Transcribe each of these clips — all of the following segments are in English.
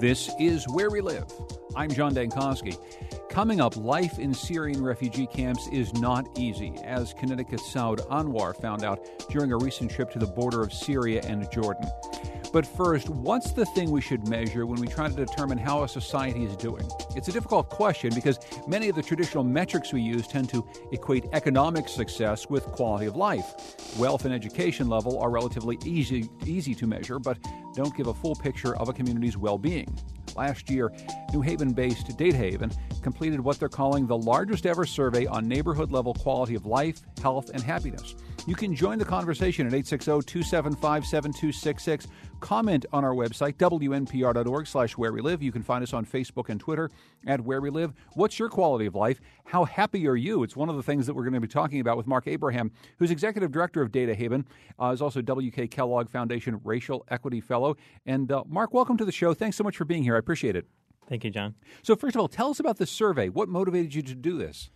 This is Where We Live. I'm John Dankosky. Coming up, life in Syrian refugee camps is not easy, as Connecticut's Saud Anwar found out during a recent trip to the border of Syria and Jordan. But first, what's the thing we should measure when we try to determine how a society is doing? It's a difficult question because many of the traditional metrics we use tend to equate economic success with quality of life. Wealth and education level are relatively easy to measure, but don't give a full picture of a community's well-being. Last year, New Haven-based DataHaven completed what they're calling the largest ever survey on neighborhood-level quality of life, health, and happiness. You can join the conversation at 860-275-7266. Comment on our website, wnpr.org/where we live. You can find us on Facebook and Twitter at Where We Live. What's your quality of life? How happy are you? It's one of the things that we're going to be talking about with Mark Abraham, who's executive director of DataHaven, is also W.K. Kellogg Foundation Racial Equity Fellow. And Mark, welcome to the show. Thanks so much for being here. I appreciate it. Thank you, John. So first of all, tell us about the survey. What motivated you to do this?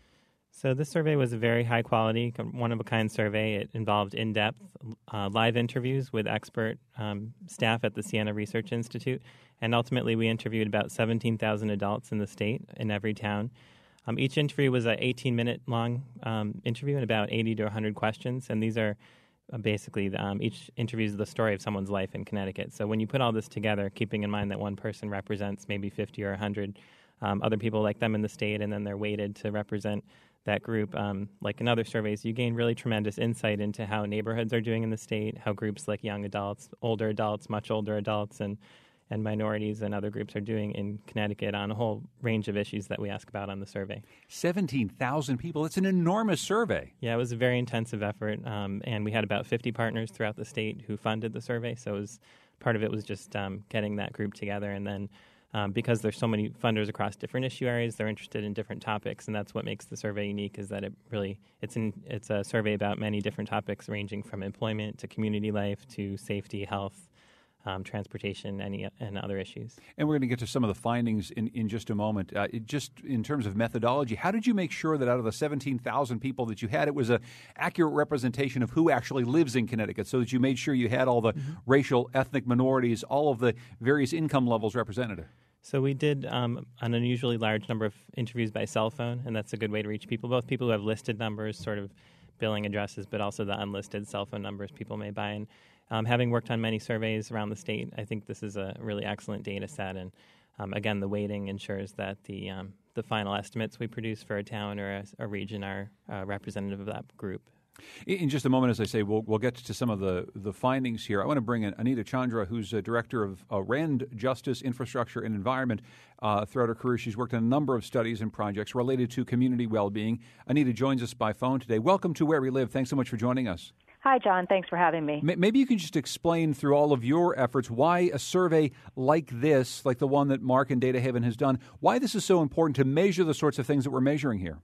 So this survey was a very high-quality, one-of-a-kind survey. It involved in-depth live interviews with expert staff at the Siena Research Institute, and ultimately we interviewed about 17,000 adults in the state in every town. Each interview was an 18-minute long interview and about 80 to 100 questions, and these are basically each interview is the story of someone's life in Connecticut. So when you put all this together, keeping in mind that one person represents maybe 50 or 100 other people like them in the state, and then they're weighted to represent that group, like in other surveys, you gain really tremendous insight into how neighborhoods are doing in the state, how groups like young adults, older adults, much older adults, and minorities and other groups are doing in Connecticut on a whole range of issues that we ask about on the survey. 17,000 people. It's an enormous survey. Yeah, it was a very intensive effort, and we had about 50 partners throughout the state who funded the survey, so it was, part of it was just getting that group together, and then because there's so many funders across different issue areas, they're interested in different topics, and that's what makes the survey unique is that it really it's a survey about many different topics ranging from employment to community life to safety, health, transportation, and other issues. And we're going to get to some of the findings in just a moment. Just in terms of methodology, how did you make sure that out of the 17,000 people that you had, it was an accurate representation of who actually lives in Connecticut so that you made sure you had all the racial, ethnic minorities, all of the various income levels represented? So we did an unusually large number of interviews by cell phone, and that's a good way to reach people, both people who have listed numbers, sort of billing addresses, but also the unlisted cell phone numbers people may buy. And having worked on many surveys around the state, I think this is a really excellent data set. And again, the weighting ensures that the final estimates we produce for a town or a region are representative of that group. In just a moment, as I say, we'll get to some of the findings here. I want to bring in Anita Chandra, who's a director of RAND, Justice, Infrastructure, and Environment. Throughout her career, she's worked on a number of studies and projects related to community well-being. Anita joins us by phone today. Welcome to Where We Live. Thanks so much for joining us. Hi, John. Thanks for having me. Maybe you can just explain through all of your efforts why a survey like this, like the one that Mark and DataHaven has done, why this is so important to measure the sorts of things that we're measuring here.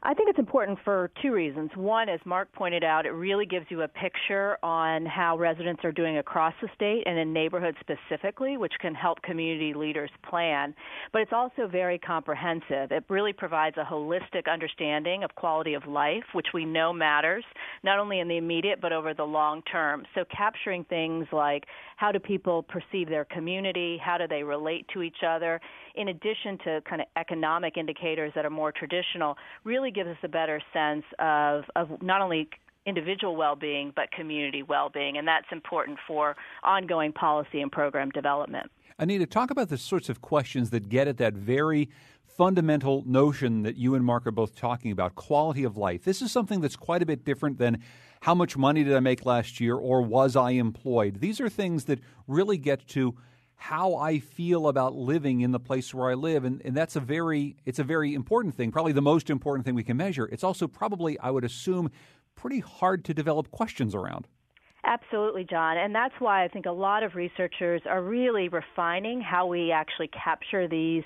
I think it's important for two reasons. One, as Mark pointed out, it really gives you a picture on how residents are doing across the state and in neighborhoods specifically, which can help community leaders plan. But it's also very comprehensive. It really provides a holistic understanding of quality of life, which we know matters, not only in the immediate but over the long term. So capturing things like how do people perceive their community, how do they relate to each other, in addition to kind of economic indicators that are more traditional, really gives us a better sense of not only individual well-being, but community well-being, and that's important for ongoing policy and program development. Anita, talk about the sorts of questions that get at that very fundamental notion that you and Mark are both talking about, quality of life. This is something that's quite a bit different than how much money did I make last year or was I employed? These are things that really get to how I feel about living in the place where I live. And that's a very important thing, probably the most important thing we can measure. It's also probably, I would assume, pretty hard to develop questions around. Absolutely, John. And that's why I think a lot of researchers are really refining how we actually capture these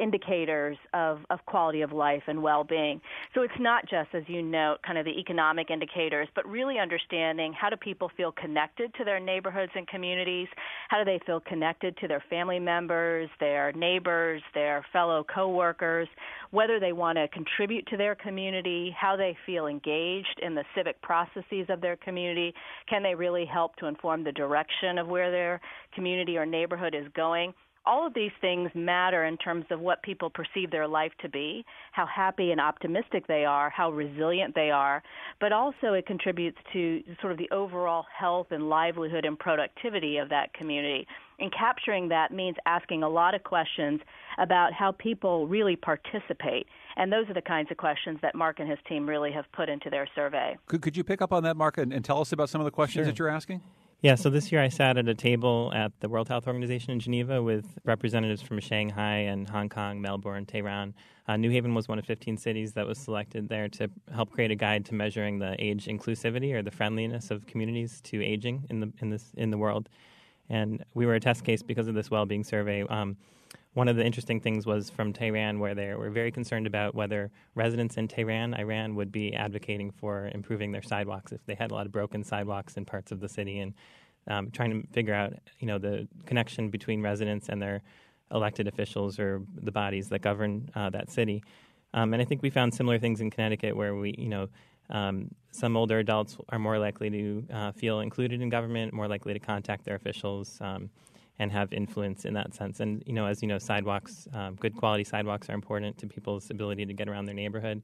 indicators of quality of life and well-being. So it's not just, as you note, kind of the economic indicators, but really understanding how do people feel connected to their neighborhoods and communities? How do they feel connected to their family members, their neighbors, their fellow coworkers, whether they want to contribute to their community, how they feel engaged in the civic processes of their community? Can they really help to inform the direction of where their community or neighborhood is going? All of these things matter in terms of what people perceive their life to be, how happy and optimistic they are, how resilient they are, but also it contributes to sort of the overall health and livelihood and productivity of that community. And capturing that means asking a lot of questions about how people really participate. And those are the kinds of questions that Mark and his team really have put into their survey. Could you pick up on that, Mark, and tell us about some of the questions that you're asking? Yeah, so this year I sat at a table at the World Health Organization in Geneva with representatives from Shanghai and Hong Kong, Melbourne, Tehran. New Haven was one of 15 cities that was selected there to help create a guide to measuring the age inclusivity or the friendliness of communities to aging in the world. And we were a test case because of this well-being survey. One of the interesting things was from Tehran, where they were very concerned about whether residents in Tehran, Iran, would be advocating for improving their sidewalks if they had a lot of broken sidewalks in parts of the city, and trying to figure out, you know, the connection between residents and their elected officials or the bodies that govern that city. And I think we found similar things in Connecticut, where we, you know, some older adults are more likely to feel included in government, more likely to contact their officials, and have influence in that sense. And, you know, as you know, sidewalks, good quality sidewalks are important to people's ability to get around their neighborhood.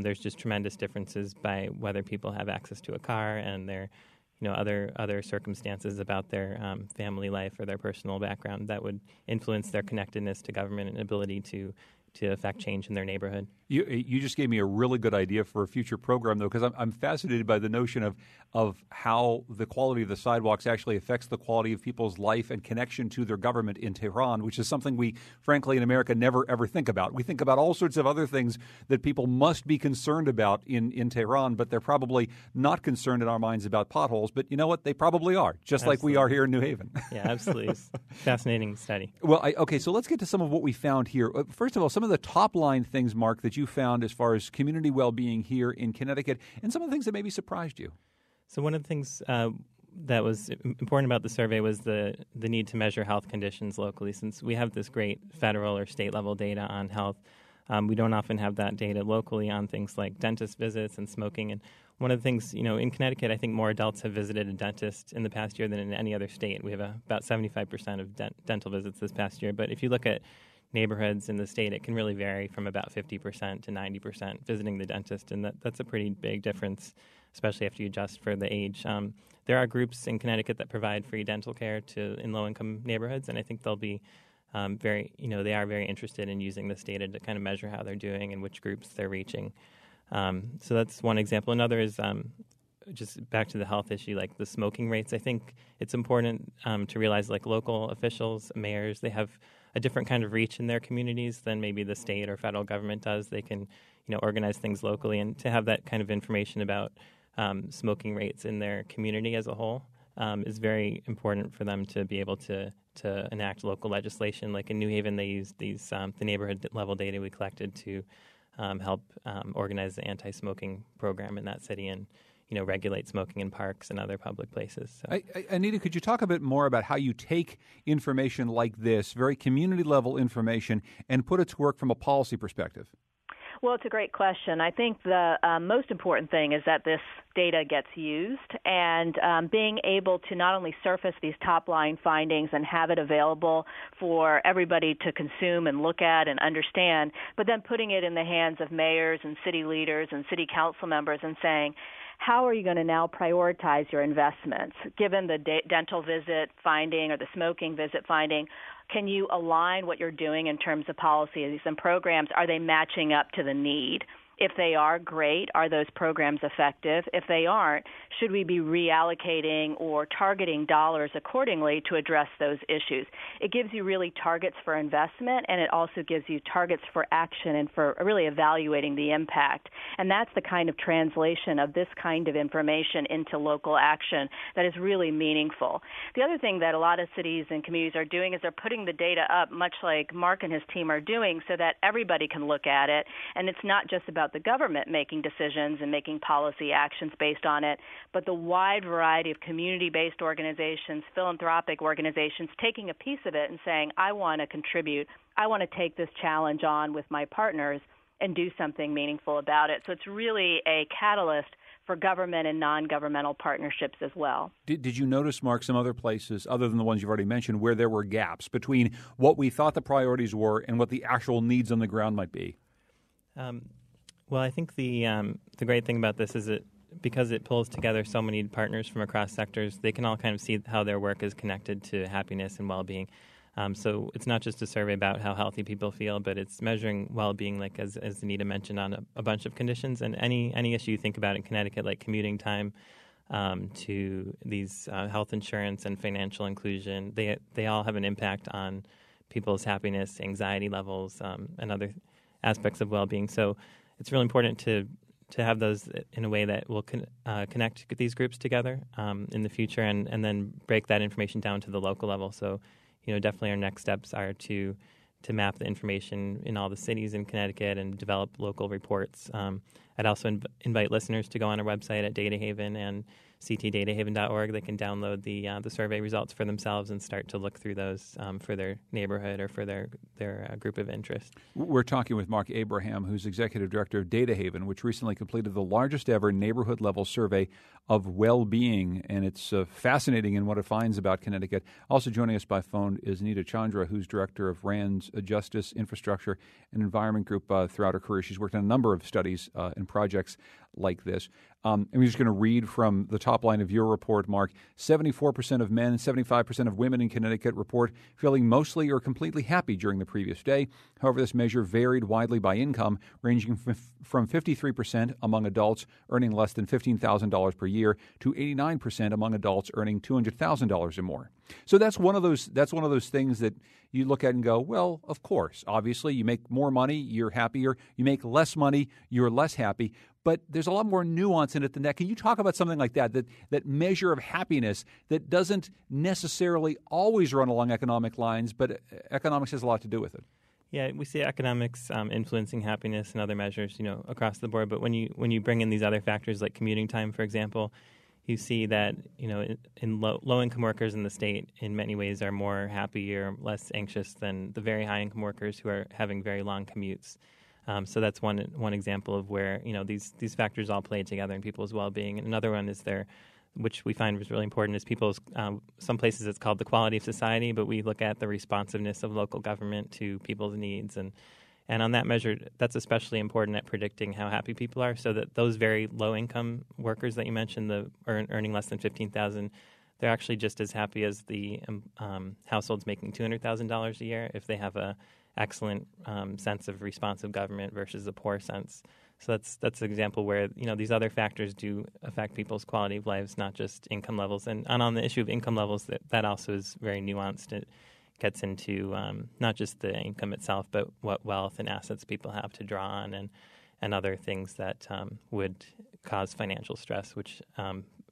There's just tremendous differences by whether people have access to a car and their, you know, other circumstances about their family life or their personal background that would influence their connectedness to government and ability to affect change in their neighborhood. You just gave me a really good idea for a future program, though, because I'm fascinated by the notion of how the quality of the sidewalks actually affects the quality of people's life and connection to their government in Tehran, which is something we, frankly, in America never, ever think about. We think about all sorts of other things that people must be concerned about in Tehran, but they're probably not concerned in our minds about potholes. But you know what? They probably are, just absolutely. Like we are here in New Haven. Yeah, absolutely. Fascinating study. Well, okay, so let's get to some of what we found here. First of all, some of the top-line things, Mark, that you found as far as community well-being here in Connecticut, and some of the things that maybe surprised you. So one of the things that was important about the survey was the need to measure health conditions locally. Since we have this great federal or state-level data on health, we don't often have that data locally on things like dentist visits and smoking. And one of the things, you know, in Connecticut, I think more adults have visited a dentist in the past year than in any other state. We have about 75% of dental visits this past year. But if you look at neighborhoods in the state, it can really vary from about 50% to 90% visiting the dentist, and that's a pretty big difference, especially after you adjust for the age. There are groups in Connecticut that provide free dental care in low-income neighborhoods, and I think they'll be they are very interested in using this data to kind of measure how they're doing and which groups they're reaching. So that's one example. Another is just back to the health issue, like the smoking rates. I think it's important to realize, like, local officials, mayors, they have a different kind of reach in their communities than maybe the state or federal government does. They can, you know, organize things locally, and to have that kind of information about smoking rates in their community as a whole is very important for them to be able to enact local legislation. Like in New Haven, they used these the neighborhood level data we collected to help organize the anti-smoking program in that city and, you know, regulate smoking in parks and other public places. So. Anita, could you talk a bit more about how you take information like this, very community-level information, and put it to work from a policy perspective? Well, it's a great question. I think the most important thing is that this data gets used, and being able to not only surface these top-line findings and have it available for everybody to consume and look at and understand, but then putting it in the hands of mayors and city leaders and city council members and saying, how are you going to now prioritize your investments? Given the dental visit finding or the smoking visit finding, can you align what you're doing in terms of policies and programs? Are they matching up to the need? If they are, great. Are those programs effective? If they aren't, should we be reallocating or targeting dollars accordingly to address those issues? It gives you really targets for investment, and it also gives you targets for action and for really evaluating the impact. And that's the kind of translation of this kind of information into local action that is really meaningful. The other thing that a lot of cities and communities are doing is they're putting the data up, much like Mark and his team are doing, so that everybody can look at it. And it's not just about the government making decisions and making policy actions based on it, but the wide variety of community-based organizations, philanthropic organizations, taking a piece of it and saying, I want to contribute, I want to take this challenge on with my partners and do something meaningful about it. So it's really a catalyst for government and non-governmental partnerships as well. Did you notice, Mark, some other places, other than the ones you've already mentioned, where there were gaps between what we thought the priorities were and what the actual needs on the ground might be? Well, I think the great thing about this is that because it pulls together so many partners from across sectors, they can all kind of see how their work is connected to happiness and well-being. So it's not just a survey about how healthy people feel, but it's measuring well-being, like as Anita mentioned, on a bunch of conditions. And any issue you think about in Connecticut, like commuting time to these health insurance and financial inclusion, they all have an impact on people's happiness, anxiety levels, and other aspects of well-being. So it's really important to have those in a way that will connect these groups together in the future and then break that information down to the local level. So, you know, definitely our next steps are to map the information in all the cities in Connecticut and develop local reports. I'd also invite listeners to go on our website at DataHaven and ctdatahaven.org. They can download the survey results for themselves and start to look through those for their neighborhood or for their group of interest. We're talking with Mark Abraham, who's executive director of DataHaven, which recently completed the largest ever neighborhood-level survey of well-being, and it's fascinating in what it finds about Connecticut. Also joining us by phone is Anita Chandra, who's director of RAND's Justice, Infrastructure, and Environment Group. Throughout her career, she's worked on a number of studies and projects like this. And we're just going to read from the top line of your report, Mark. 74% of men and 75% of women in Connecticut report feeling mostly or completely happy during the previous day. However, this measure varied widely by income, ranging from 53% among adults earning less than $15,000 per year to 89% among adults earning $200,000 or more. So that's one of those things that you look at and go, well, of course, obviously, you make more money, you're happier. You make less money, you're less happy. But there's a lot more nuance in it than that. Can you talk about something like that measure of happiness that doesn't necessarily always run along economic lines, but economics has a lot to do with it? Yeah, we see economics influencing happiness and other measures, you know, across the board. But when you bring in these other factors like commuting time, for example, you see that, you know, in low-income workers in the state in many ways are more happy or less anxious than the very high-income workers who are having very long commutes. So that's one example of where, you know, these factors all play together in people's well-being. And another one is which we find is really important, is people's, some places it's called the quality of society, but we look at the responsiveness of local government to people's needs. And on that measure, that's especially important at predicting how happy people are, so that those very low-income workers that you mentioned, earning less than $15,000, they're actually just as happy as the households making $200,000 a year if they have a excellent sense of responsive government versus a poor sense. So that's an example where, you know, these other factors do affect people's quality of lives, not just income levels. And on the issue of income levels, that also is very nuanced. It gets into not just the income itself, but what wealth and assets people have to draw on and other things that would cause financial stress, which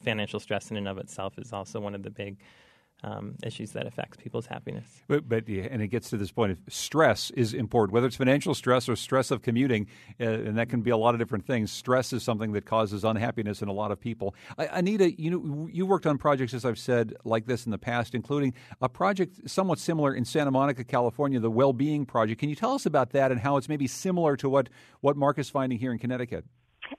financial stress in and of itself is also one of the big issues that affects people's happiness. But it gets to this point of stress is important, whether it's financial stress or stress of commuting, and that can be a lot of different things. Stress is something that causes unhappiness in a lot of people. Anita, you know, you worked on projects, as I've said, like this in the past, including a project somewhat similar in Santa Monica, California, the Wellbeing Project. Can you tell us about that and how it's maybe similar to what Mark is finding here in Connecticut?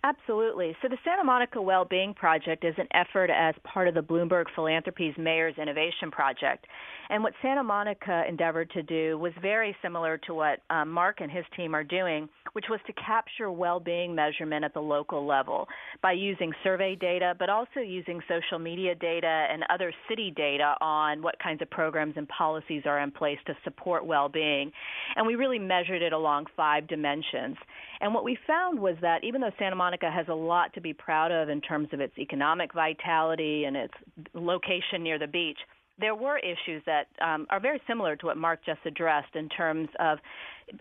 Absolutely. So the Santa Monica Wellbeing Project is an effort as part of the Bloomberg Philanthropies Mayor's Innovation Project. And what Santa Monica endeavored to do was very similar to what Mark and his team are doing, which was to capture well-being measurement at the local level by using survey data, but also using social media data and other city data on what kinds of programs and policies are in place to support well-being. And we really measured it along 5 dimensions. And what we found was that even though Santa Monica has a lot to be proud of in terms of its economic vitality and its location near the beach, there were issues that are very similar to what Mark just addressed in terms of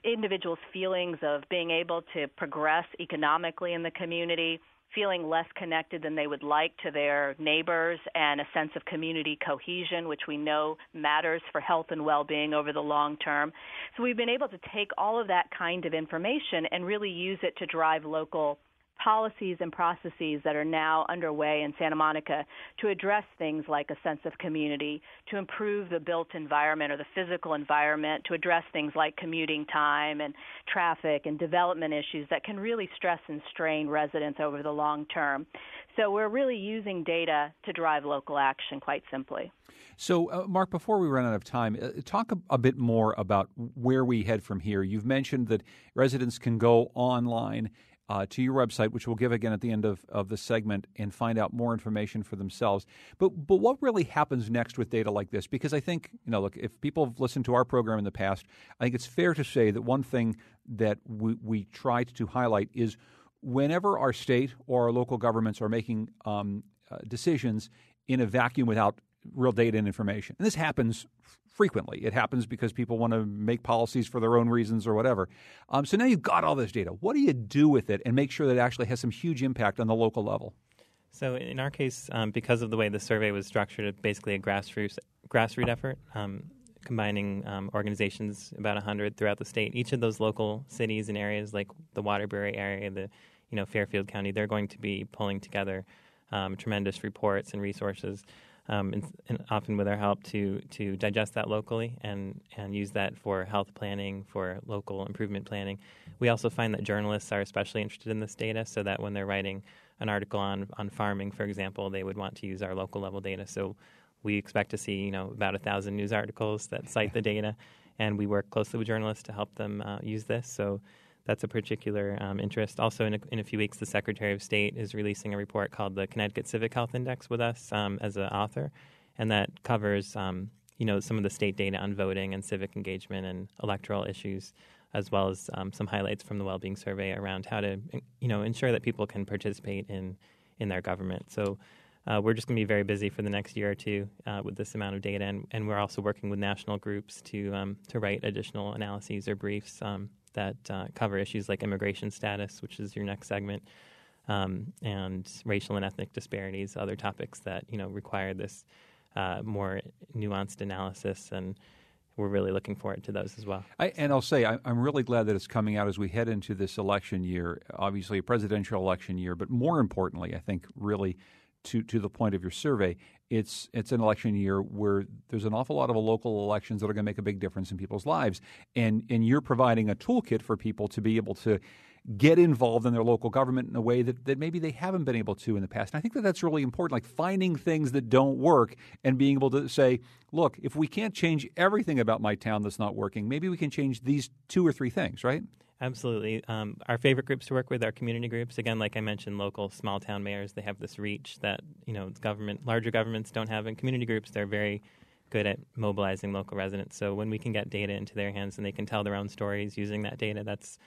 individuals' feelings of being able to progress economically in the community, feeling less connected than they would like to their neighbors, and a sense of community cohesion, which we know matters for health and well-being over the long term. So we've been able to take all of that kind of information and really use it to drive local policies and processes that are now underway in Santa Monica to address things like a sense of community, to improve the built environment or the physical environment, to address things like commuting time and traffic and development issues that can really stress and strain residents over the long term. So we're really using data to drive local action, quite simply. So, Mark, before we run out of time, talk a bit more about where we head from here. You've mentioned that residents can go online to your website, which we'll give again at the end of the segment, and find out more information for themselves. But what really happens next with data like this? Because I think, you know, look, if people have listened to our program in the past, I think it's fair to say that one thing that we try to highlight is whenever our state or our local governments are making decisions in a vacuum without real data and information, and this happens frequently. It happens because people want to make policies for their own reasons or whatever. So now you've got all this data. What do you do with it and make sure that it actually has some huge impact on the local level? So in our case, because of the way the survey was structured, it's basically a grassroots effort, combining organizations, about 100 throughout the state. Each of those local cities and areas, like the Waterbury area, the Fairfield County, they're going to be pulling together tremendous reports and resources. And often with our help to digest that locally and use that for health planning, for local improvement planning. We also find that journalists are especially interested in this data, so that when they're writing an article on farming, for example, they would want to use our local level data. So we expect to see, about 1,000 news articles that cite the data, and we work closely with journalists to help them use this. So that's a particular interest. Also, in a few weeks, the Secretary of State is releasing a report called the Connecticut Civic Health Index with us as an author, and that covers, some of the state data on voting and civic engagement and electoral issues, as well as some highlights from the Wellbeing Survey around how to, ensure that people can participate in their government. So we're just going to be very busy for the next year or two with this amount of data, and we're also working with national groups to write additional analyses or briefs that cover issues like immigration status, which is your next segment, and racial and ethnic disparities, other topics that, require this more nuanced analysis. And we're really looking forward to those as well. I'm really glad that it's coming out as we head into this election year, obviously a presidential election year, but more importantly, I think really to the point of your survey, it's an election year where there's an awful lot of local elections that are going to make a big difference in people's lives. And you're providing a toolkit for people to be able to get involved in their local government in a way that maybe they haven't been able to in the past. And I think that's really important, like finding things that don't work and being able to say, look, if we can't change everything about my town that's not working, maybe we can change these 2 or 3 things, right? Absolutely. Our favorite groups to work with are community groups. Again, like I mentioned, local small town mayors, they have this reach that, larger governments don't have. And community groups, they're very good at mobilizing local residents. So when we can get data into their hands and they can tell their own stories using that data, that's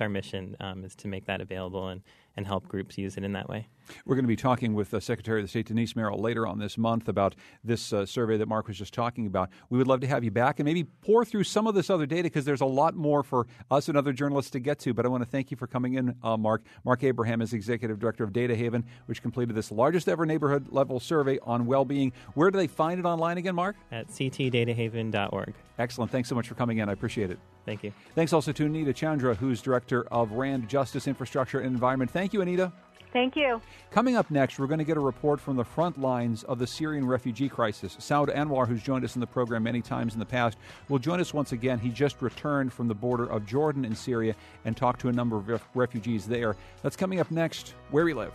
our mission, is to make that available and help groups use it in that way. We're going to be talking with Secretary of State Denise Merrill later on this month about this survey that Mark was just talking about. We would love to have you back and maybe pour through some of this other data, because there's a lot more for us and other journalists to get to. But I want to thank you for coming in, Mark. Mark Abraham is Executive Director of Data Haven, which completed this largest ever neighborhood level survey on well-being. Where do they find it online again, Mark? At ctdatahaven.org. Excellent. Thanks so much for coming in. I appreciate it. Thank you. Thanks also to Anita Chandra, who's Director of RAND Justice, Infrastructure, and Environment. Thank you, Anita. Thank you. Coming up next, we're going to get a report from the front lines of the Syrian refugee crisis. Saud Anwar, who's joined us in the program many times in the past, will join us once again. He just returned from the border of Jordan and Syria and talked to a number of refugees there. That's coming up next, Where We Live.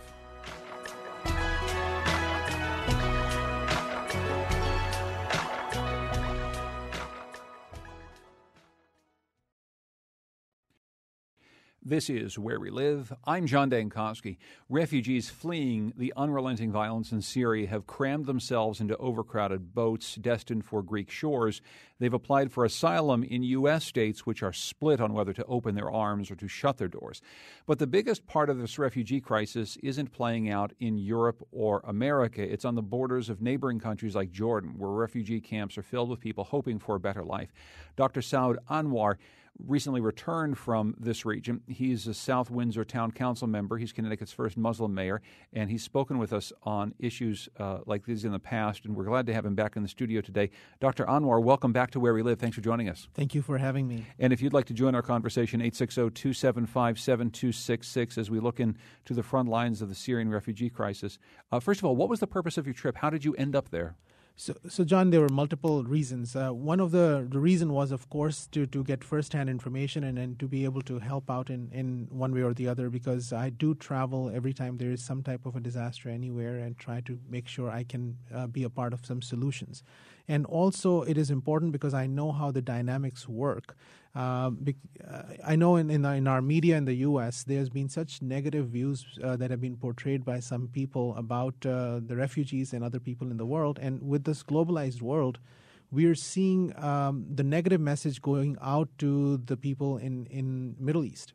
This is Where We Live. I'm John Dankosky. Refugees fleeing the unrelenting violence in Syria have crammed themselves into overcrowded boats destined for Greek shores. They've applied for asylum in U.S. states, which are split on whether to open their arms or to shut their doors. But the biggest part of this refugee crisis isn't playing out in Europe or America. It's on the borders of neighboring countries like Jordan, where refugee camps are filled with people hoping for a better life. Dr. Saud Anwar recently returned from this region. He's a South Windsor town council member. He's Connecticut's first Muslim mayor, and he's spoken with us on issues like these in the past, and we're glad to have him back in the studio today. Dr. Anwar, welcome back to Where We Live. Thanks for joining us. Thank you for having me. And if you'd like to join our conversation, 860-275-7266, as we look into the front lines of the Syrian refugee crisis. First of all, what was the purpose of your trip? How did you end up there? So, John, there were multiple reasons. One of the reason was, of course, to get firsthand information and to be able to help out in one way or the other, because I do travel every time there is some type of a disaster anywhere and try to make sure I can be a part of some solutions. And also it is important because I know how the dynamics work. I know in our media in the U.S., there's been such negative views that have been portrayed by some people about the refugees and other people in the world. And with this globalized world, we're seeing the negative message going out to the people in Middle East,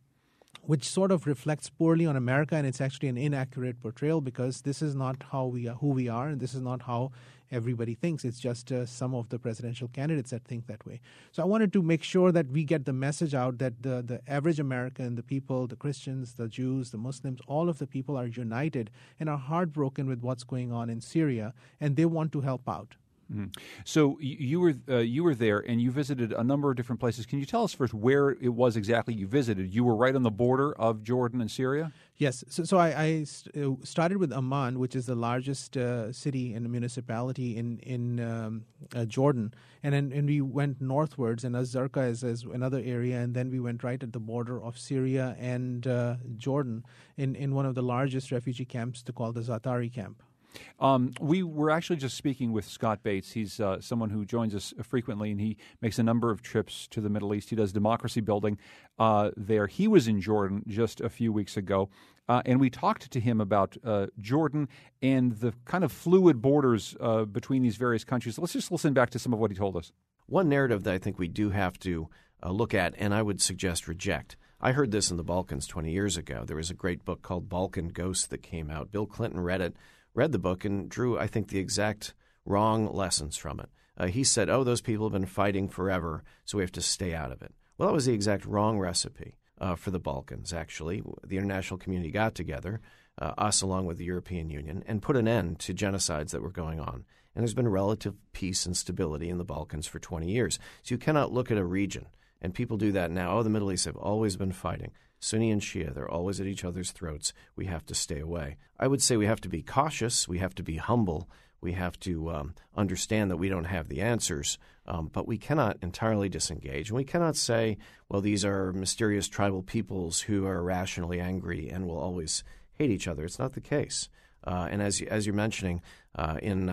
which sort of reflects poorly on America. And it's actually an inaccurate portrayal, because this is not how we are, who we are, and this is not how everybody thinks. It's just some of the presidential candidates that think that way. So I wanted to make sure that we get the message out that the average American, the people, the Christians, the Jews, the Muslims, all of the people are united and are heartbroken with what's going on in Syria, and they want to help out. Mm-hmm. So you were there, and you visited a number of different places. Can you tell us first where it was exactly you visited? You were right on the border of Jordan and Syria? Yes. So I started with Amman, which is the largest city and municipality in Jordan. And then we went northwards, and Azarqa is another area. And then we went right at the border of Syria and Jordan in one of the largest refugee camps called the Zaatari camp. We were actually just speaking with Scott Bates. He's someone who joins us frequently, and he makes a number of trips to the Middle East. He does democracy building there. He was in Jordan just a few weeks ago, and we talked to him about Jordan and the kind of fluid borders between these various countries. Let's just listen back to some of what he told us. One narrative that I think we do have to look at, and I would suggest reject. I heard this in the Balkans 20 years ago. There was a great book called Balkan Ghosts that came out. Bill Clinton read the book and drew, I think, the exact wrong lessons from it. He said, those people have been fighting forever, so we have to stay out of it. Well, that was the exact wrong recipe for the Balkans, actually. The international community got together, us along with the European Union, and put an end to genocides that were going on. And there's been relative peace and stability in the Balkans for 20 years. So you cannot look at a region, and people do that now. The Middle East have always been fighting. Sunni and Shia, they're always at each other's throats. We have to stay away. I would say we have to be cautious. We have to be humble. We have to understand that we don't have the answers, but we cannot entirely disengage. And we cannot say, well, these are mysterious tribal peoples who are irrationally angry and will always hate each other. It's not the case. And as you're mentioning, in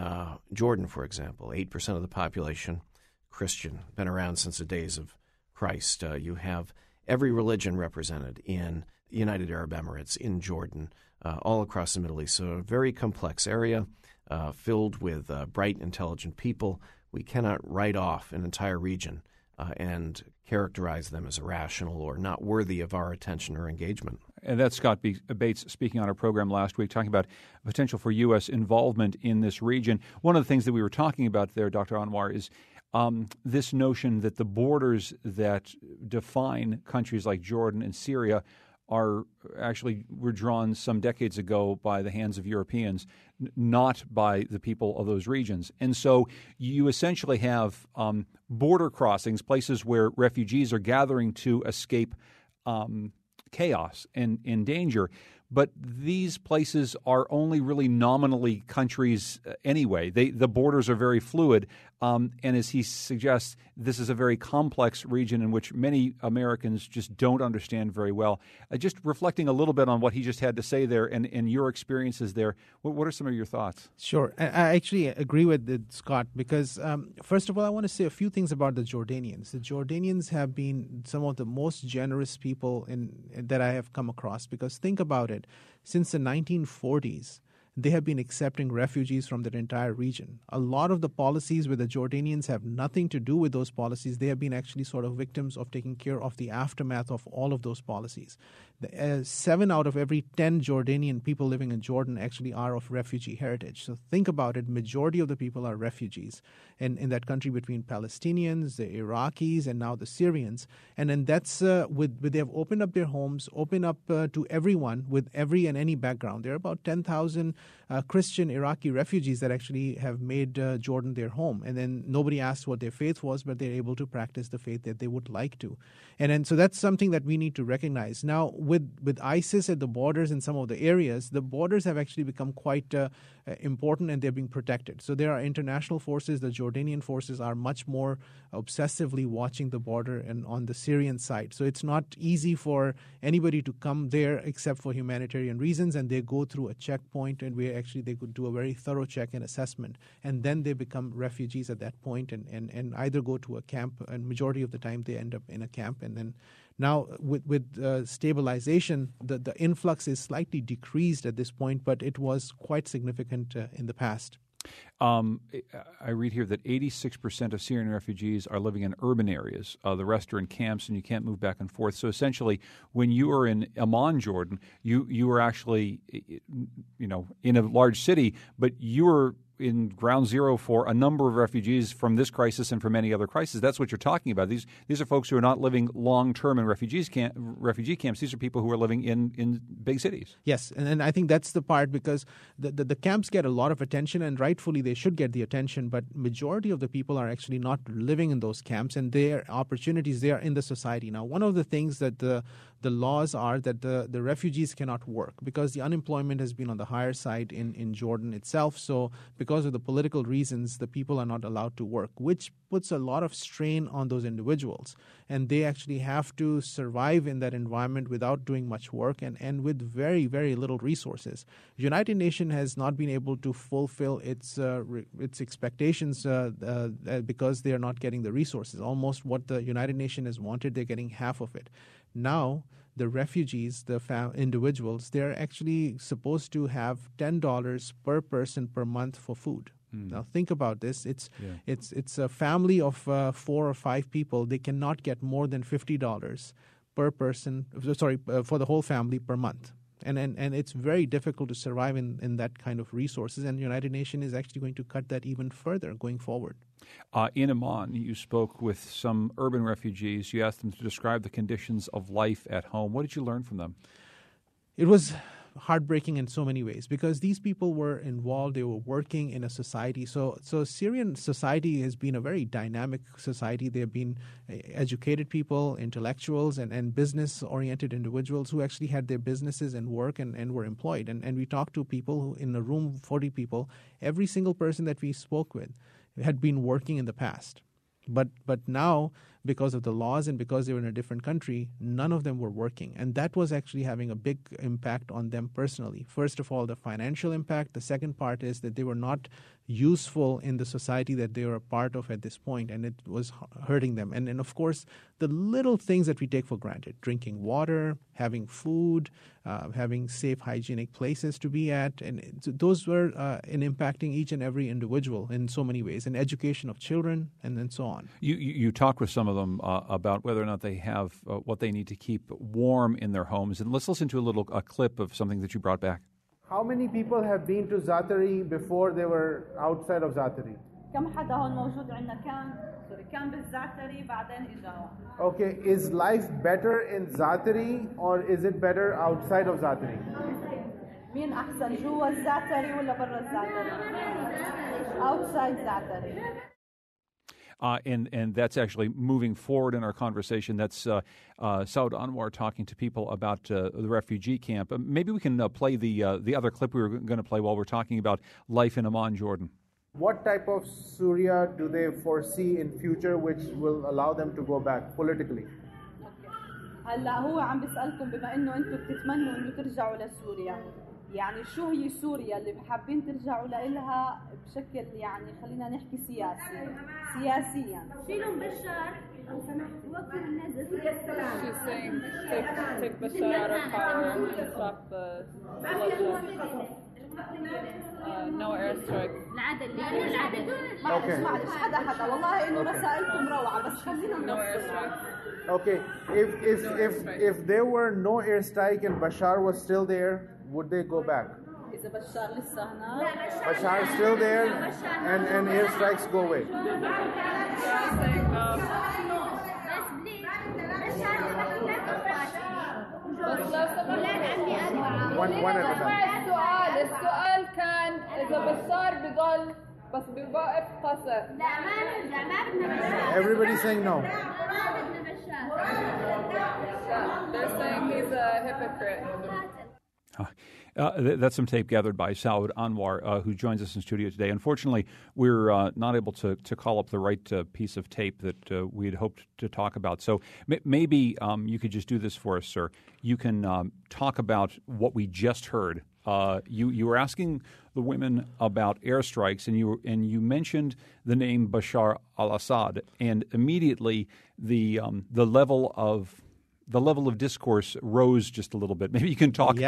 Jordan, for example, 8% of the population, Christian, been around since the days of Christ. You have every religion represented in the United Arab Emirates, in Jordan, all across the Middle East. So a very complex area filled with bright, intelligent people. We cannot write off an entire region and characterize them as irrational or not worthy of our attention or engagement. And that's Scott Bates speaking on our program last week, talking about potential for U.S. involvement in this region. One of the things that we were talking about there, Dr. Anwar, is this notion that the borders that define countries like Jordan and Syria were drawn some decades ago by the hands of Europeans, not by the people of those regions. And so you essentially have border crossings, places where refugees are gathering to escape chaos and danger, But these places are only really nominally countries anyway. The borders are very fluid. And as he suggests, this is a very complex region in which many Americans just don't understand very well. Just reflecting a little bit on what he just had to say there and your experiences there, what are some of your thoughts? Sure. I actually agree with Scott because, first of all, I want to say a few things about the Jordanians. The Jordanians have been some of the most generous people that I have come across because think about it. Since the 1940s, they have been accepting refugees from that entire region. A lot of the policies with the Jordanians have nothing to do with those policies. They have been actually sort of victims of taking care of the aftermath of all of those policies. 7 out of every 10 Jordanian people living in Jordan actually are of refugee heritage. So think about it. Majority of the people are refugees in that country between Palestinians, the Iraqis, and now the Syrians. And then that's they have opened up their homes, opened up to everyone with every and any background. There are about 10,000 Christian Iraqi refugees that actually have made Jordan their home. And then nobody asked what their faith was, but they're able to practice the faith that they would like to. And then so that's something that we need to recognize. Now, with ISIS at the borders in some of the areas, the borders have actually become quite important and they're being protected. So there are international forces. The Jordanian forces are much more obsessively watching the border and on the Syrian side. So it's not easy for anybody to come there except for humanitarian reasons, and they go through a checkpoint and where actually they could do a very thorough check and assessment, and then they become refugees at that point and either go to a camp, and majority of the time they end up in a camp. And then now with stabilization, the influx is slightly decreased at this point, but it was quite significant in the past. I read here that 86% of Syrian refugees are living in urban areas. The rest are in camps, and you can't move back and forth. So essentially, when you are in Amman, Jordan, you are actually, in a large city, but you are in ground zero for a number of refugees from this crisis and from many other crises. That's what you're talking about. These are folks who are not living long-term in refugee camps. These are people who are living in big cities. Yes, and I think that's the part, because the camps get a lot of attention, and rightfully they should get the attention, but majority of the people are actually not living in those camps, and their opportunities, they are in the society. Now, one of the things that the laws are that the refugees cannot work because the unemployment has been on the higher side in Jordan itself. So because of the political reasons, the people are not allowed to work, which puts a lot of strain on those individuals. And they actually have to survive in that environment without doing much work and with very, very little resources. The United Nations has not been able to fulfill its expectations because they are not getting the resources. Almost what the United Nations has wanted, they're getting half of it. Now, the refugees, the individuals, they're actually supposed to have $10 per person per month for food. Mm. Now, think about this. It's a family of 4 or 5 people. They cannot get more than $50 per person, for the whole family per month. And it's very difficult to survive in that kind of resources. And the United Nations is actually going to cut that even further going forward. In Amman, you spoke with some urban refugees. You asked them to describe the conditions of life at home. What did you learn from them? It was heartbreaking in so many ways because these people were involved. They were working in a society. So Syrian society has been a very dynamic society. They have been educated people, intellectuals, and business-oriented individuals who actually had their businesses and work and were employed. And we talked to people who, in a room, 40 people, every single person that we spoke with had been working in the past. But now, because of the laws and because they were in a different country, none of them were working. And that was actually having a big impact on them personally. First of all, the financial impact. The second part is that they were not useful in the society that they were a part of at this point, and it was hurting them. And of course, the little things that we take for granted, drinking water, having food, having safe hygienic places to be at, and those were impacting each and every individual in so many ways, and education of children, and so on. You talked with some of them about whether or not they have what they need to keep warm in their homes. And let's listen to a clip of something that you brought back. How many people have been to Zaatari before they were outside of Zaatari? Okay, is life better in Zaatari or is it better outside of Zaatari? Outside Zaatari. And that's actually moving forward in our conversation. That's Saud Anwar talking to people about the refugee camp. Maybe we can play the other clip we were going to play while we're talking about life in Amman, Jordan. What type of Syria do they foresee in future which will allow them to go back politically? هلا هو عم بسألكم بما إنه أنتم بتتمنوا إنه ترجعوا لسوريا يعني شو هي سوريا اللي حابين ترجعوا لها بشكل يعني خلينا نحكي سياسي سياسيا شيلوا بشار لو سمحت وقفوا الناس سوريا السلام تك بشار القائم stop no airstrikes العدل ما اسمع ليش حدا والله إنه رسائلكم روعة بس خلينا no airstrikes. Okay, if there were no airstrike and Bashar was still there, would they go back? Is Bashar still there and airstrikes go away? One at a time. Everybody's saying no. They're saying he's a hypocrite. That's some tape gathered by Saud Anwar, who joins us in studio today. Unfortunately, we're not able to call up the right piece of tape that we had hoped to talk about. So maybe you could just do this for us, sir. You can talk about what we just heard. You were asking the women about airstrikes, and you mentioned the name Bashar al-Assad, and immediately the level of discourse rose just a little bit. Maybe you can talk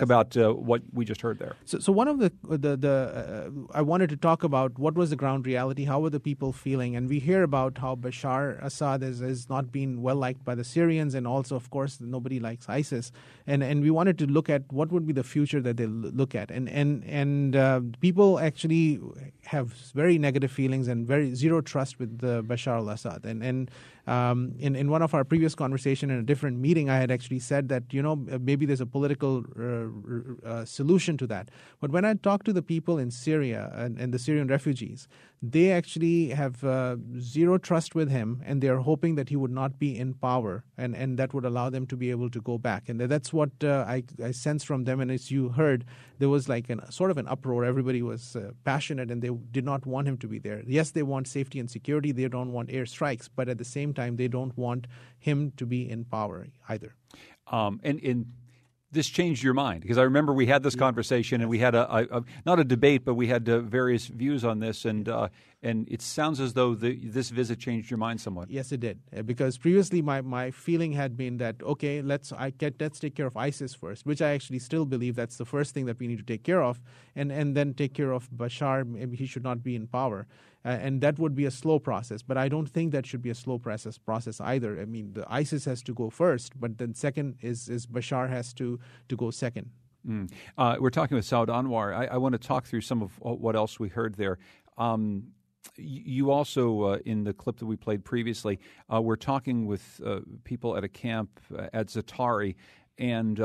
about what we just heard there. So one of I wanted to talk about what was the ground reality, how were the people feeling, and we hear about how Bashar Assad is not being well liked by the Syrians, and also, of course, nobody likes ISIS. And we wanted to look at what would be the future that they look at, and people actually have very negative feelings and very zero trust with Bashar al-Assad. In one of our previous conversation in a different meeting, I had actually said that, maybe there's a political solution to that. But when I talk to the people in Syria and the Syrian refugees, they actually have zero trust with him, and they're hoping that he would not be in power, and that would allow them to be able to go back. And that's what I sensed from them. And as you heard, there was like sort of an uproar. Everybody was passionate, and they did not want him to be there. Yes, they want safety and security. They don't want airstrikes. But at the same time, they don't want him to be in power either. And this changed your mind, because I remember we had this conversation and we had a not a debate, but we had various views on this, and it sounds as though this visit changed your mind somewhat. Yes, it did, because previously my feeling had been that, okay, let's take care of ISIS first, which I actually still believe that's the first thing that we need to take care of, and then take care of Bashar. Maybe he should not be in power. And that would be a slow process, but I don't think that should be a slow process either. I mean, the ISIS has to go first, but then second is Bashar has to go second. We're talking with Saud Anwar. I want to talk through some of what else we heard there. You also, in the clip that we played previously, were talking with people at a camp at Zaatari and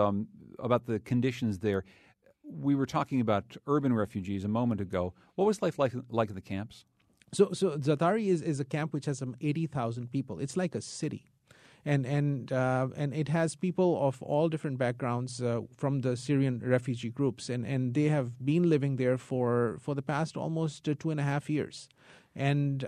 about the conditions there. We were talking about urban refugees a moment ago. What was life like in the camps? So Zaatari is a camp which has some 80,000 people. It's like a city. And it has people of all different backgrounds from the Syrian refugee groups. And they have been living there for the past almost 2.5 years. And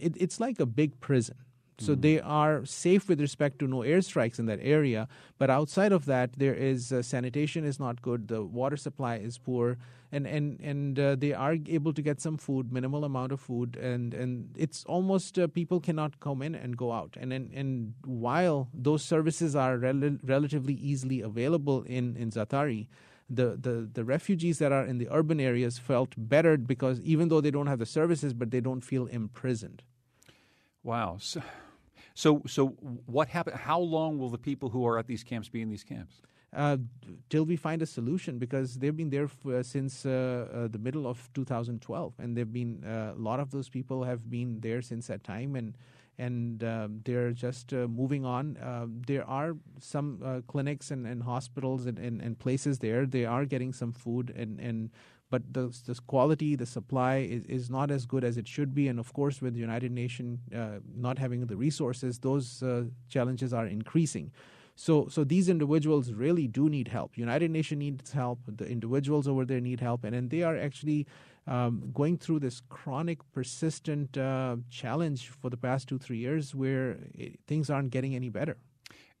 it's like a big prison. So they are safe with respect to no airstrikes in that area. But outside of that, there is sanitation is not good. The water supply is poor. And they are able to get some food, minimal amount of food. And it's almost people cannot come in and go out. And while those services are relatively easily available in Zaatari, the refugees that are in the urban areas felt better because even though they don't have the services, but they don't feel imprisoned. Wow. So what happened? How long will the people who are at these camps be in these camps? Till we find a solution, because they've been there since the middle of 2012, and they've been a lot of those people have been there since that time, and they're just moving on. There are some clinics and hospitals and places there. They are getting some food and But the quality, the supply is not as good as it should be. And, of course, with the United Nations not having the resources, those challenges are increasing. So these individuals really do need help. United Nations needs help. The individuals over there need help. And they are actually going through this chronic, persistent challenge for the past 2-3 years where things aren't getting any better.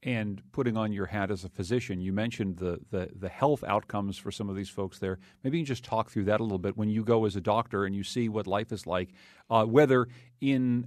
And putting on your hat as a physician, you mentioned the health outcomes for some of these folks there. Maybe you can just talk through that a little bit. When you go as a doctor and you see what life is like, whether in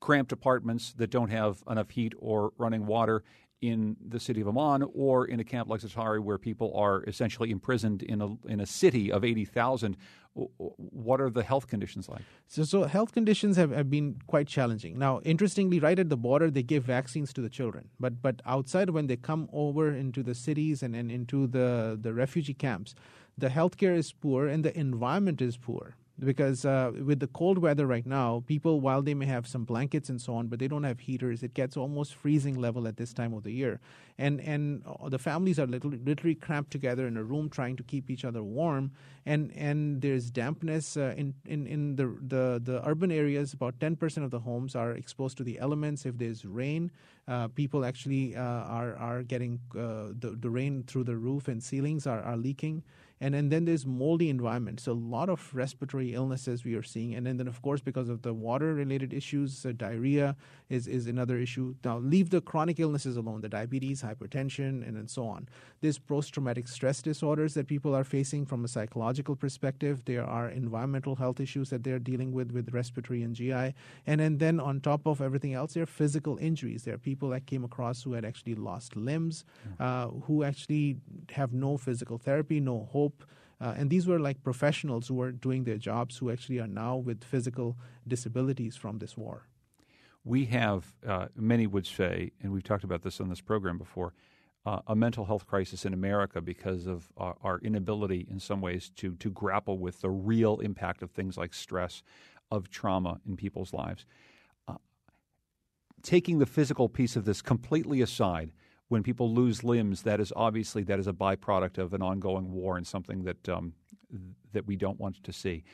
cramped apartments that don't have enough heat or running water in the city of Amman or in a camp like Zaatari where people are essentially imprisoned in a city of 80,000, what are the health conditions like? So health conditions have been quite challenging. Now, interestingly, right at the border, they give vaccines to the children. But outside, when they come over into the cities and into the refugee camps, the healthcare is poor and the environment is poor. Because with the cold weather right now, people, while they may have some blankets and so on, but they don't have heaters. It gets almost freezing level at this time of the year. And the families are literally cramped together in a room trying to keep each other warm. And there's dampness in the urban areas. About 10% of the homes are exposed to the elements. If there's rain, people actually are getting the rain through the roof and ceilings are leaking. And then there's moldy environment. So a lot of respiratory illnesses we are seeing. And then, of course, because of the water-related issues, diarrhea is another issue. Now, leave the chronic illnesses alone, the diabetes, hypertension, and so on. There's post-traumatic stress disorders that people are facing from a psychological perspective. There are environmental health issues that they're dealing with respiratory and GI. And then on top of everything else, there are physical injuries. There are people I came across who had actually lost limbs, who actually have no physical therapy, no hope. And these were like professionals who were doing their jobs who actually are now with physical disabilities from this war. We have, many would say, and we've talked about this on this program before, a mental health crisis in America because of our inability in some ways to grapple with the real impact of things like stress, of trauma in people's lives. Taking the physical piece of this completely aside, when people lose limbs, that is a byproduct of an ongoing war and something that we don't want to see.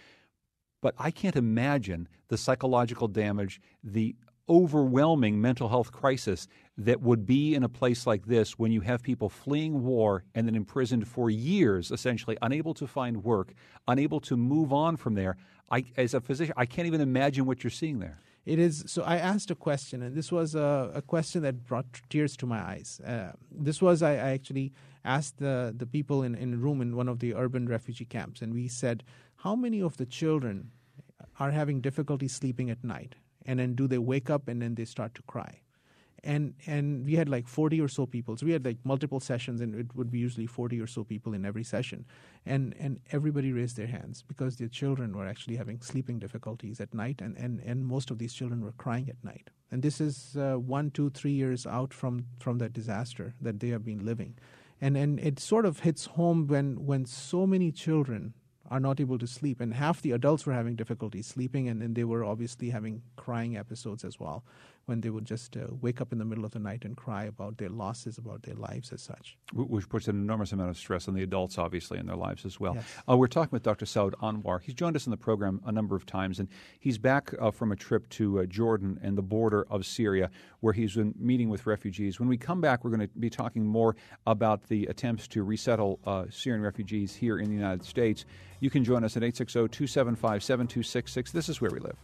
But I can't imagine the psychological damage, the overwhelming mental health crisis that would be in a place like this when you have people fleeing war and then imprisoned for years, essentially unable to find work, unable to move on from there. As a physician, I can't even imagine what you're seeing there. It is. So I asked a question, and this was a question that brought tears to my eyes. I actually asked the people in a room in one of the urban refugee camps, and we said, how many of the children are having difficulty sleeping at night? And then do they wake up and then they start to cry? And we had like 40 or so people. So we had like multiple sessions, and it would be usually 40 or so people in every session. And everybody raised their hands because their children were actually having sleeping difficulties at night, and most of these children were crying at night. And this is 1, 2, 3 years out from that disaster that they have been living. And it sort of hits home when so many children are not able to sleep. And half the adults were having difficulty sleeping, and they were obviously having crying episodes as well when they would just wake up in the middle of the night and cry about their losses, about their lives as such. Which puts an enormous amount of stress on the adults, obviously, in their lives as well. Yes. We're talking with Dr. Saud Anwar. He's joined us on the program a number of times, and he's back from a trip to Jordan and the border of Syria, where he's been meeting with refugees. When we come back, we're going to be talking more about the attempts to resettle Syrian refugees here in the United States. You can join us at 860-275-7266. This is Where We Live.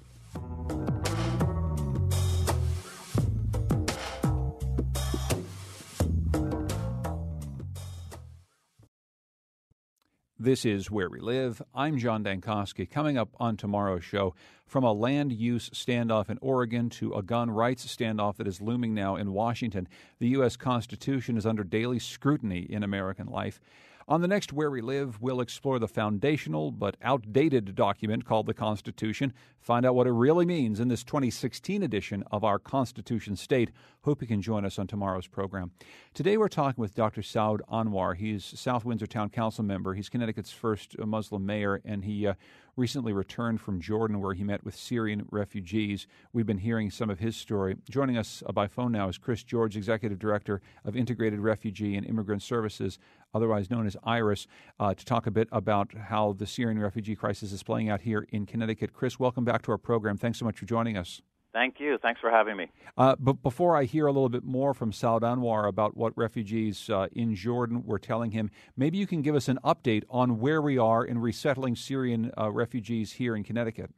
This is Where We Live. I'm John Dankosky. Coming up on tomorrow's show, from a land use standoff in Oregon to a gun rights standoff that is looming now in Washington, the U.S. Constitution is under daily scrutiny in American life. On the next Where We Live, we'll explore the foundational but outdated document called the Constitution, find out what it really means in this 2016 edition of our Constitution State. Hope you can join us on tomorrow's program. Today we're talking with Dr. Saud Anwar. He's South Windsor Town Council member. He's Connecticut's first Muslim mayor, and he recently returned from Jordan where he met with Syrian refugees. We've been hearing some of his story. Joining us by phone now is Chris George, Executive Director of Integrated Refugee and Immigrant Services, otherwise known as is Iris, to talk a bit about how the Syrian refugee crisis is playing out here in Connecticut. Chris, welcome back to our program. Thanks so much for joining us. Thank you. Thanks for having me. But before I hear a little bit more from Saud Anwar about what refugees in Jordan were telling him, maybe you can give us an update on where we are in resettling Syrian refugees here in Connecticut.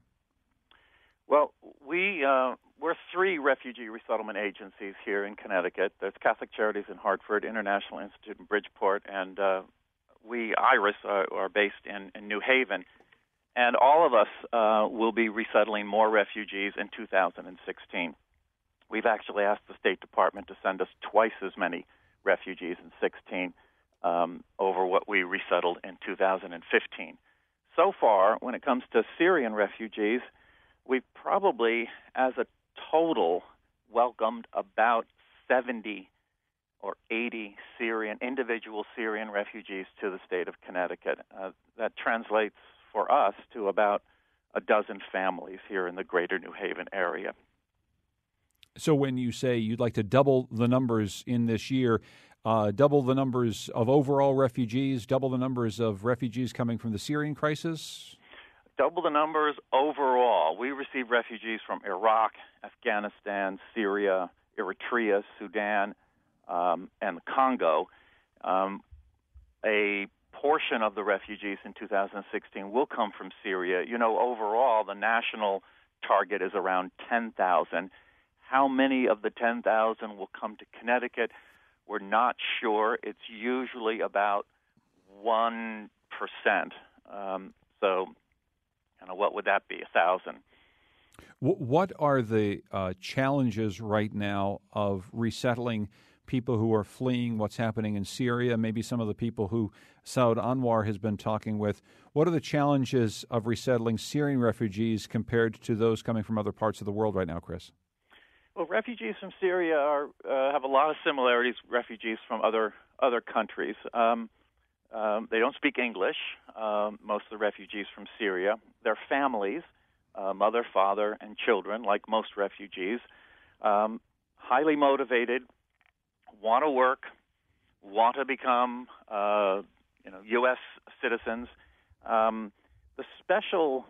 Well, we're three refugee resettlement agencies here in Connecticut. There's Catholic Charities in Hartford, International Institute in Bridgeport, and we, IRIS, are based in New Haven. And all of us will be resettling more refugees in 2016. We've actually asked the State Department to send us twice as many refugees in 2016 over what we resettled in 2015. So far, when it comes to Syrian refugees, we've probably, as a total, welcomed about 70 or 80 individual Syrian refugees to the state of Connecticut. That translates for us to about a dozen families here in the greater New Haven area. So when you say you'd like to double the numbers in this year, double the numbers of overall refugees, double the numbers of refugees coming from the Syrian crisis? Double the numbers overall. We receive refugees from Iraq, Afghanistan, Syria, Eritrea, Sudan, and Congo. A portion of the refugees in 2016 will come from Syria. You know, overall, the national target is around 10,000. How many of the 10,000 will come to Connecticut? We're not sure. It's usually about 1%. So, you know, what would that be, 1,000? What are the challenges right now of resettling people who are fleeing what's happening in Syria, maybe some of the people who Saud Anwar has been talking with? What are the challenges of resettling Syrian refugees compared to those coming from other parts of the world right now, Chris? Well, refugees from Syria have a lot of similarities with refugees from other countries. They don't speak English, most of the refugees from Syria. Their families, mother, father, and children, like most refugees, highly motivated, want to work, want to become U.S. citizens. The special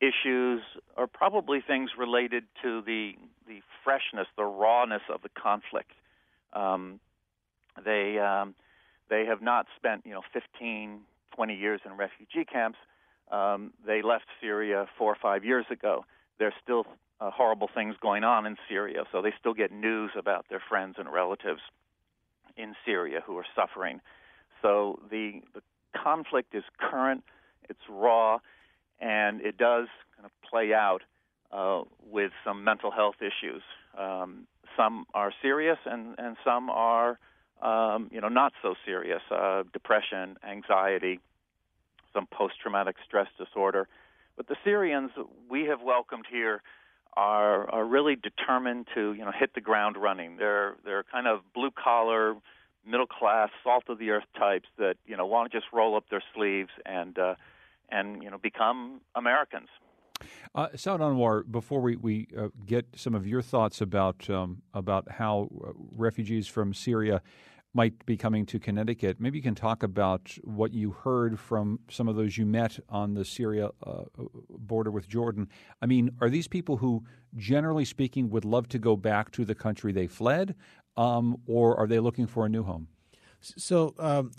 issues are probably things related to the freshness, the rawness of the conflict. They have not spent 15, 20 years in refugee camps. They left Syria 4 or 5 years ago. There's still horrible things going on in Syria, so they still get news about their friends and relatives in Syria who are suffering. So the conflict is current, it's raw, and it does kind of play out with some mental health issues. Some are serious, and some are not so serious, depression, anxiety, some post-traumatic stress disorder. But the Syrians we have welcomed here are really determined to hit the ground running. They're kind of blue-collar, middle-class, salt-of-the-earth types that want to just roll up their sleeves and become Americans. Saud Anwar, before we get some of your thoughts about how refugees from Syria might be coming to Connecticut, maybe you can talk about what you heard from some of those you met on the Syria border with Jordan. I mean, are these people who, generally speaking, would love to go back to the country they fled, or are they looking for a new home? So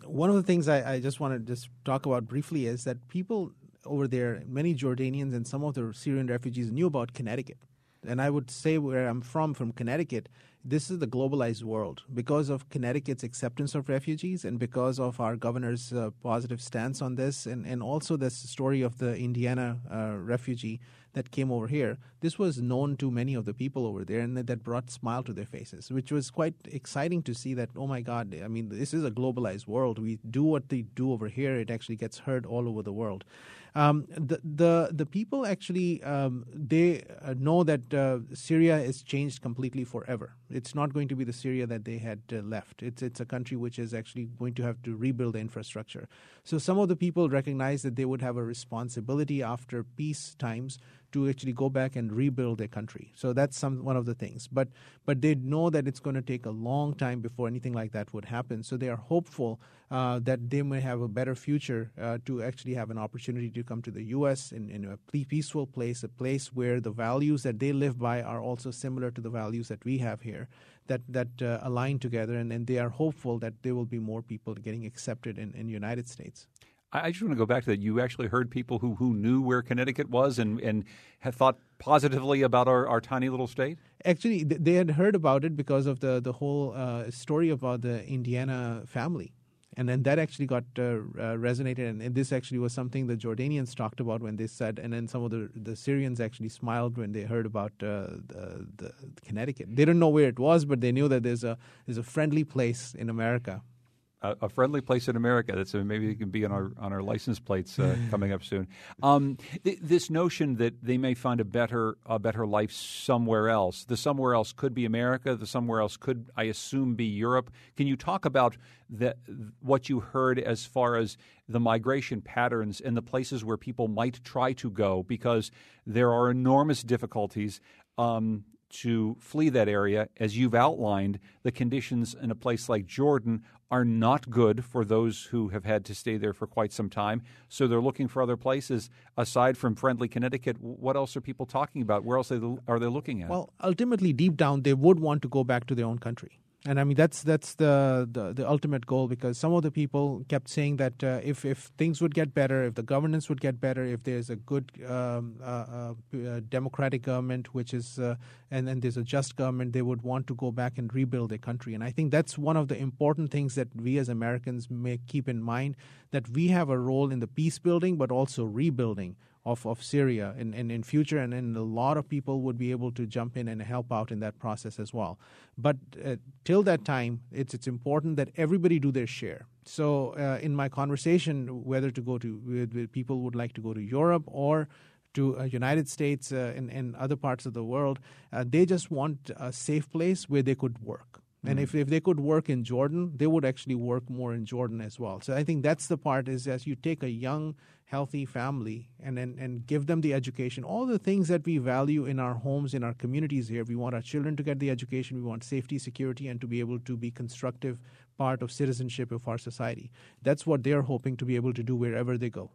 one of the things I just want to just talk about briefly is that people over there, many Jordanians and some of the Syrian refugees knew about Connecticut. And I would say where I'm from Connecticut, this is the globalized world. Because of Connecticut's acceptance of refugees and because of our governor's positive stance on this, and also this story of the Indiana refugee that came over here, this was known to many of the people over there, and that brought a smile to their faces, which was quite exciting to see that, oh my God, I mean, this is a globalized world. We do what they do over here. It actually gets heard all over the world. The people actually, they know that Syria is changed completely forever. It's not going to be the Syria that they had left. It's a country which is actually going to have to rebuild the infrastructure. So some of the people recognize that they would have a responsibility after peace times to actually go back and rebuild their country. So that's one of the things. But they know that it's going to take a long time before anything like that would happen. So they are hopeful that they may have a better future to actually have an opportunity to come to the U.S. in a peaceful place, a place where the values that they live by are also similar to the values that we have here, that align together. And they are hopeful that there will be more people getting accepted in the United States. I just want to go back to that. You actually heard people who knew where Connecticut was and had thought positively about our tiny little state? Actually, they had heard about it because of the whole story about the Indiana family. And then that actually got resonated. And this actually was something the Jordanians talked about when they said, and then some of the Syrians actually smiled when they heard about the Connecticut. They didn't know where it was, but they knew that there's a friendly place in America. A friendly place in America. That's maybe it can be on our license plates coming up soon. This notion that they may find a better life somewhere else. The somewhere else could be America. The somewhere else could, I assume, be Europe. Can you talk about what you heard as far as the migration patterns and the places where people might try to go? Because there are enormous difficulties to flee that area. As you've outlined, the conditions in a place like Jordan are not good for those who have had to stay there for quite some time. So they're looking for other places. Aside from friendly Connecticut, what else are people talking about? Where else are they looking at? Well, ultimately, deep down, they would want to go back to their own country. And I mean, that's the ultimate goal, because some of the people kept saying that if things would get better, if the governance would get better, if there's a good democratic government, which is and then there's a just government, they would want to go back and rebuild their country. And I think that's one of the important things that we as Americans may keep in mind, that we have a role in the peace building, but also rebuilding of Syria in future, and a lot of people would be able to jump in and help out in that process as well. But till that time, it's important that everybody do their share. So in my conversation, whether to go to people would like to go to Europe or to United States and other parts of the world, they just want a safe place where they could work. And if they could work in Jordan, they would actually work more in Jordan as well. So I think that's the part, is as you take a young, healthy family and give them the education, all the things that we value in our homes, in our communities here. We want our children to get the education. We want safety, security, and to be able to be constructive part of citizenship of our society. That's what they're hoping to be able to do wherever they go.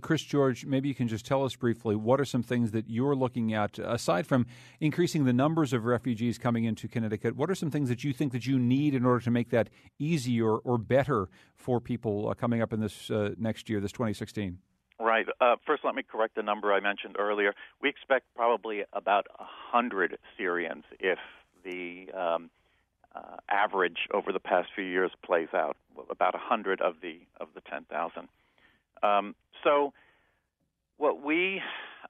Chris George, maybe you can just tell us briefly, what are some things that you're looking at, aside from increasing the numbers of refugees coming into Connecticut, what are some things that you think that you need in order to make that easier or better for people coming up in this next year, this 2016? Right. First, let me correct the number I mentioned earlier. We expect probably about 100 Syrians if the average over the past few years plays out, about 100 of the 10,000. So what we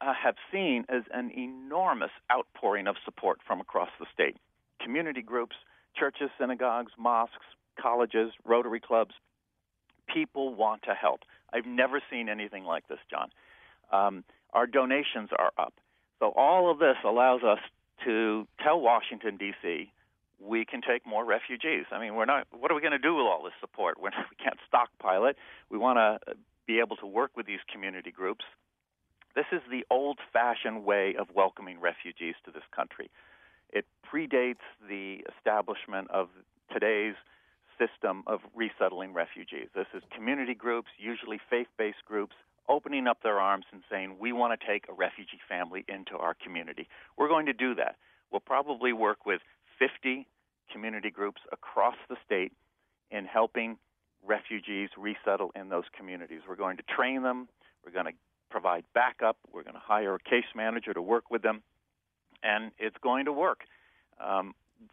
have seen is an enormous outpouring of support from across the state. Community groups, churches, synagogues, mosques, colleges, Rotary clubs, people want to help. I've never seen anything like this, John. Our donations are up. So all of this allows us to tell Washington, D.C., we can take more refugees. I mean, what are we going to do with all this support? We can't stockpile it. We want to be able to work with these community groups. This is the old-fashioned way of welcoming refugees to this country. It predates the establishment of today's system of resettling refugees. This is community groups, usually faith-based groups, opening up their arms and saying, we want to take a refugee family into our community. We're going to do that. We'll probably work with 50 community groups across the state in helping refugees resettle in those communities. We're going to train them. We're going to provide backup. We're going to hire a case manager to work with them. And it's going to work.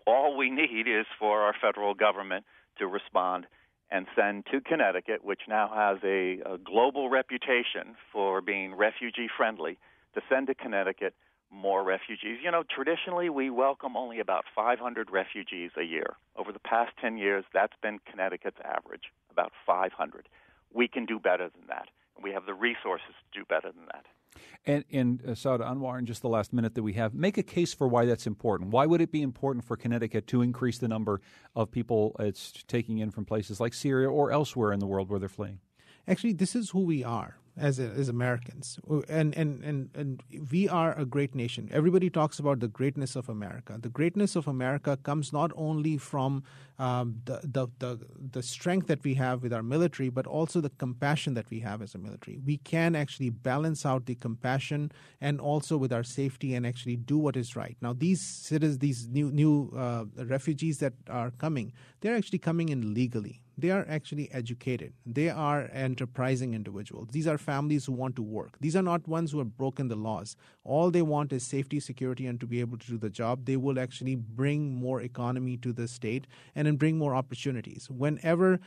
All we need is for our federal government to respond and send to Connecticut, which now has a global reputation for being refugee-friendly, to send to Connecticut more refugees. You know, traditionally, we welcome only about 500 refugees a year. Over the past 10 years, that's been Connecticut's average, about 500. We can do better than that. We have the resources to do better than that. And Saud Anwar, in just the last minute that we have, make a case for why that's important. Why would it be important for Connecticut to increase the number of people it's taking in from places like Syria or elsewhere in the world where they're fleeing? Actually, this is who we are. as Americans. And we are a great nation. Everybody talks about the greatness of America. The greatness of America comes not only from the strength that we have with our military, but also the compassion that we have as a military. We can actually balance out the compassion and also with our safety and actually do what is right. Now, these citizens, these new refugees that are coming, they're actually coming in legally. They are actually educated. They are enterprising individuals. These are families who want to work. These are not ones who have broken the laws. All they want is safety, security, and to be able to do the job. They will actually bring more economy to the state and then bring more opportunities. Whenever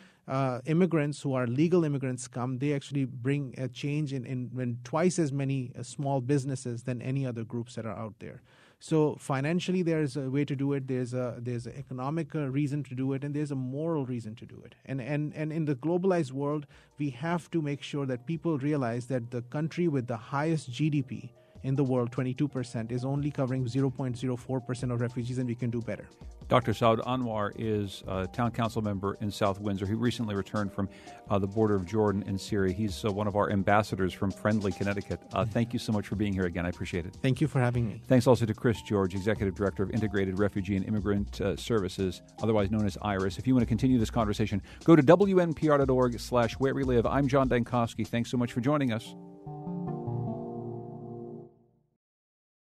immigrants who are legal immigrants come, they actually bring a change in twice as many small businesses than any other groups that are out there. So financially, there is a way to do it. There's an economic reason to do it, and there's a moral reason to do it. And in the globalized world, we have to make sure that people realize that the country with the highest GDP in the world, 22%, is only covering 0.04% of refugees, and we can do better. Dr. Saud Anwar is a town council member in South Windsor. He recently returned from the border of Jordan and Syria. He's one of our ambassadors from friendly Connecticut. Thank you so much for being here again. I appreciate it. Thank you for having me. Thanks also to Chris George, Executive Director of Integrated Refugee and Immigrant Services, otherwise known as IRIS. If you want to continue this conversation, go to wnpr.org/wherewelive. I'm John Dankosky. Thanks so much for joining us.